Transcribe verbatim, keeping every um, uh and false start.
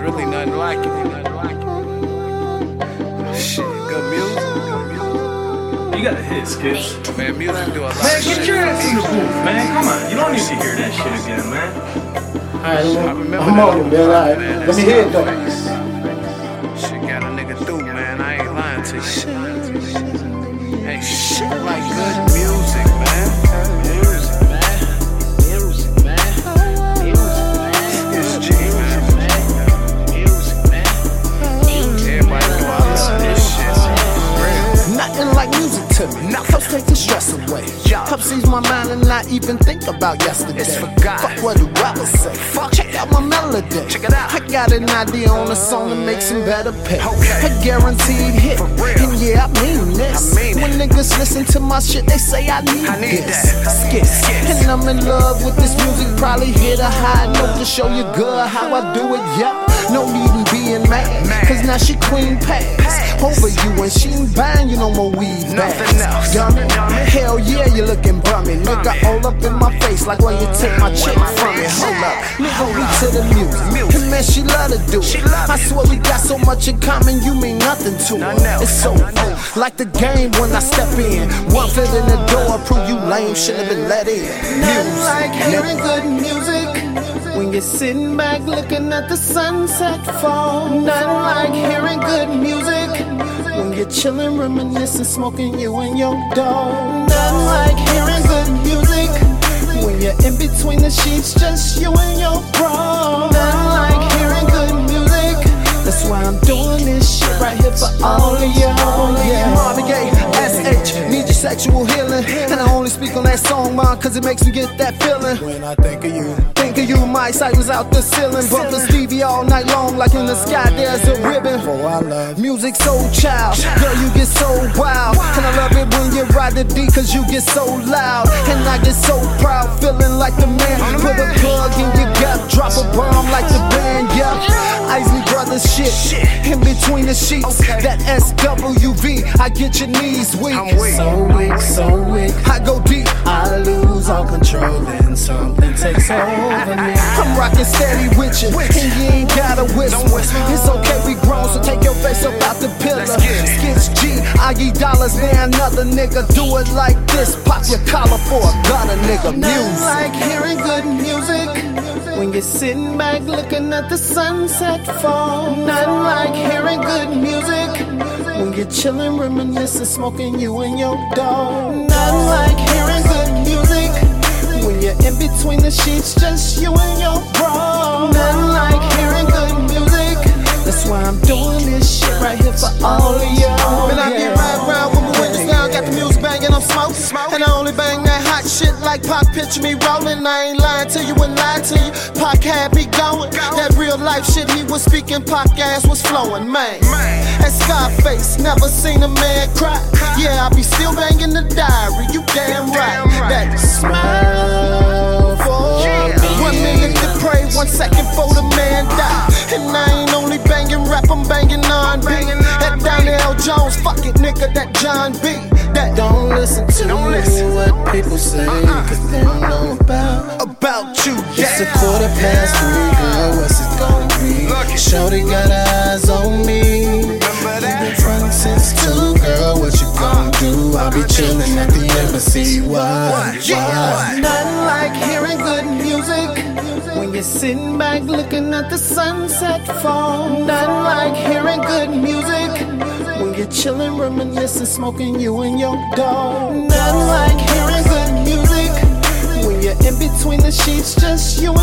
There's really nothing like it. Nothing like it. Shit, good music. You gotta hit, Skips. Man, music do a lot. Man, get your ass in the booth, man. Come on, you don't need to hear that shit again, man. Alright, I'm, I'm on it, man. Alright, let me hear it, though. Shit got a nigga through, man. I ain't lying to you. Hey, shit like good music, man. Music, man. Not helps take the stress away. Helps ease my mind and not even think about yesterday. It's forgot. Fuck what the rappers say. Fuck Check it. out my melody. Check it out. I got an idea on a song that makes some better pay. Okay. A guaranteed hit. For real. And yeah, I mean this. I mean it. When niggas listen to my shit, they say I need, I need this. Skits. And I'm in love with this music. Probably hit a high note to show you good how I do it. Yup. No need in being mad. Man. Cause now she clean pass. Over you and she ain't buying you no more weed bags. Dummy, hell yeah, you looking bummy. Nigga all up in my face like when you take my chick from me. Hold up, nigga, we to the music. And man, she love to do it. I swear we got so much in common, you mean nothing to her. It's so cool, like the game when I step in. One foot in the door, prove you lame, shouldn't have been let in. Nothing like hearing good music when you're sitting back looking at the sunset fall. Nothing like hearing good music when you're chillin', reminiscing, smoking you and your dog. Nothing like hearing good music when you're in between the sheets, just you and your bro. Nothing like hearing good music. That's why I'm doing this shit right here for all of y'all. Yeah, Marvin Gaye, S H, need your sexual healing. And I only speak on that song, man, cause it makes me get that feeling. When I think of you, think of you, my excitement's out the ceiling. Bumpin' Stevie all night long, like in the sky there's a ribbon. Oh, I love music, soul child. Girl, you get so wild. And I love it when you ride the D, cause you get so loud. And I get so proud, feeling like the man. Put a plug in your gut, drop a bomb like the band, yeah. Isley Brothers shit, in between the sheets. That S W V, I get your knees weak. So weak, so weak. I go deep. I lose all control, then something takes over. I'm rockin' steady with you, and you ain't gotta whisper. It's okay, we grown, so take your face up out the pillar. Skits G, I get dollars, man, another nigga do it like this. Pop your collar for a gunner, nigga. Music. Nothing like hearing good music when you're sitting back looking at the sunset fall. Nothing like hearing good music when you're chilling, reminiscing, smoking you and your dog. Nothing like hearing good music when you're in between the sheets, just you and your bro. Nothing like hearing good music. That's why I'm doing this shit right here for all of y'all. And I be right round with my windows down, got the music banging, I'm smoking. And I only bang that hot shit like Pop, picture me rolling. I ain't lying to you and lying to you. Pac had me going. That real life shit he was speaking, Pac ass was flowing, man. And Scarface, never seen a man cry. Yeah, I be still banging the diary, you damn right. That smile for yeah. One minute to pray, one second for the man die. And I ain't only banging rap, I'm banging on beat. That Donnell Jones, fuck it nigga, that John B. That don't listen to don't listen. what people say, uh-uh. cause they don't know about About you, yeah. It's a quarter past three, girl, what's it gonna be? Shorty got eyes on me. Front since two, girl, what you gon' do? I'll be chillin' at the embassy. Why? Why? Nothing like hearing good music when you're sitting back looking at the sunset fall. Nothing like hearing good music when you're chillin', reminiscing, smoking you and your dog. Nothing like hearing good music when you're in between the sheets, just you and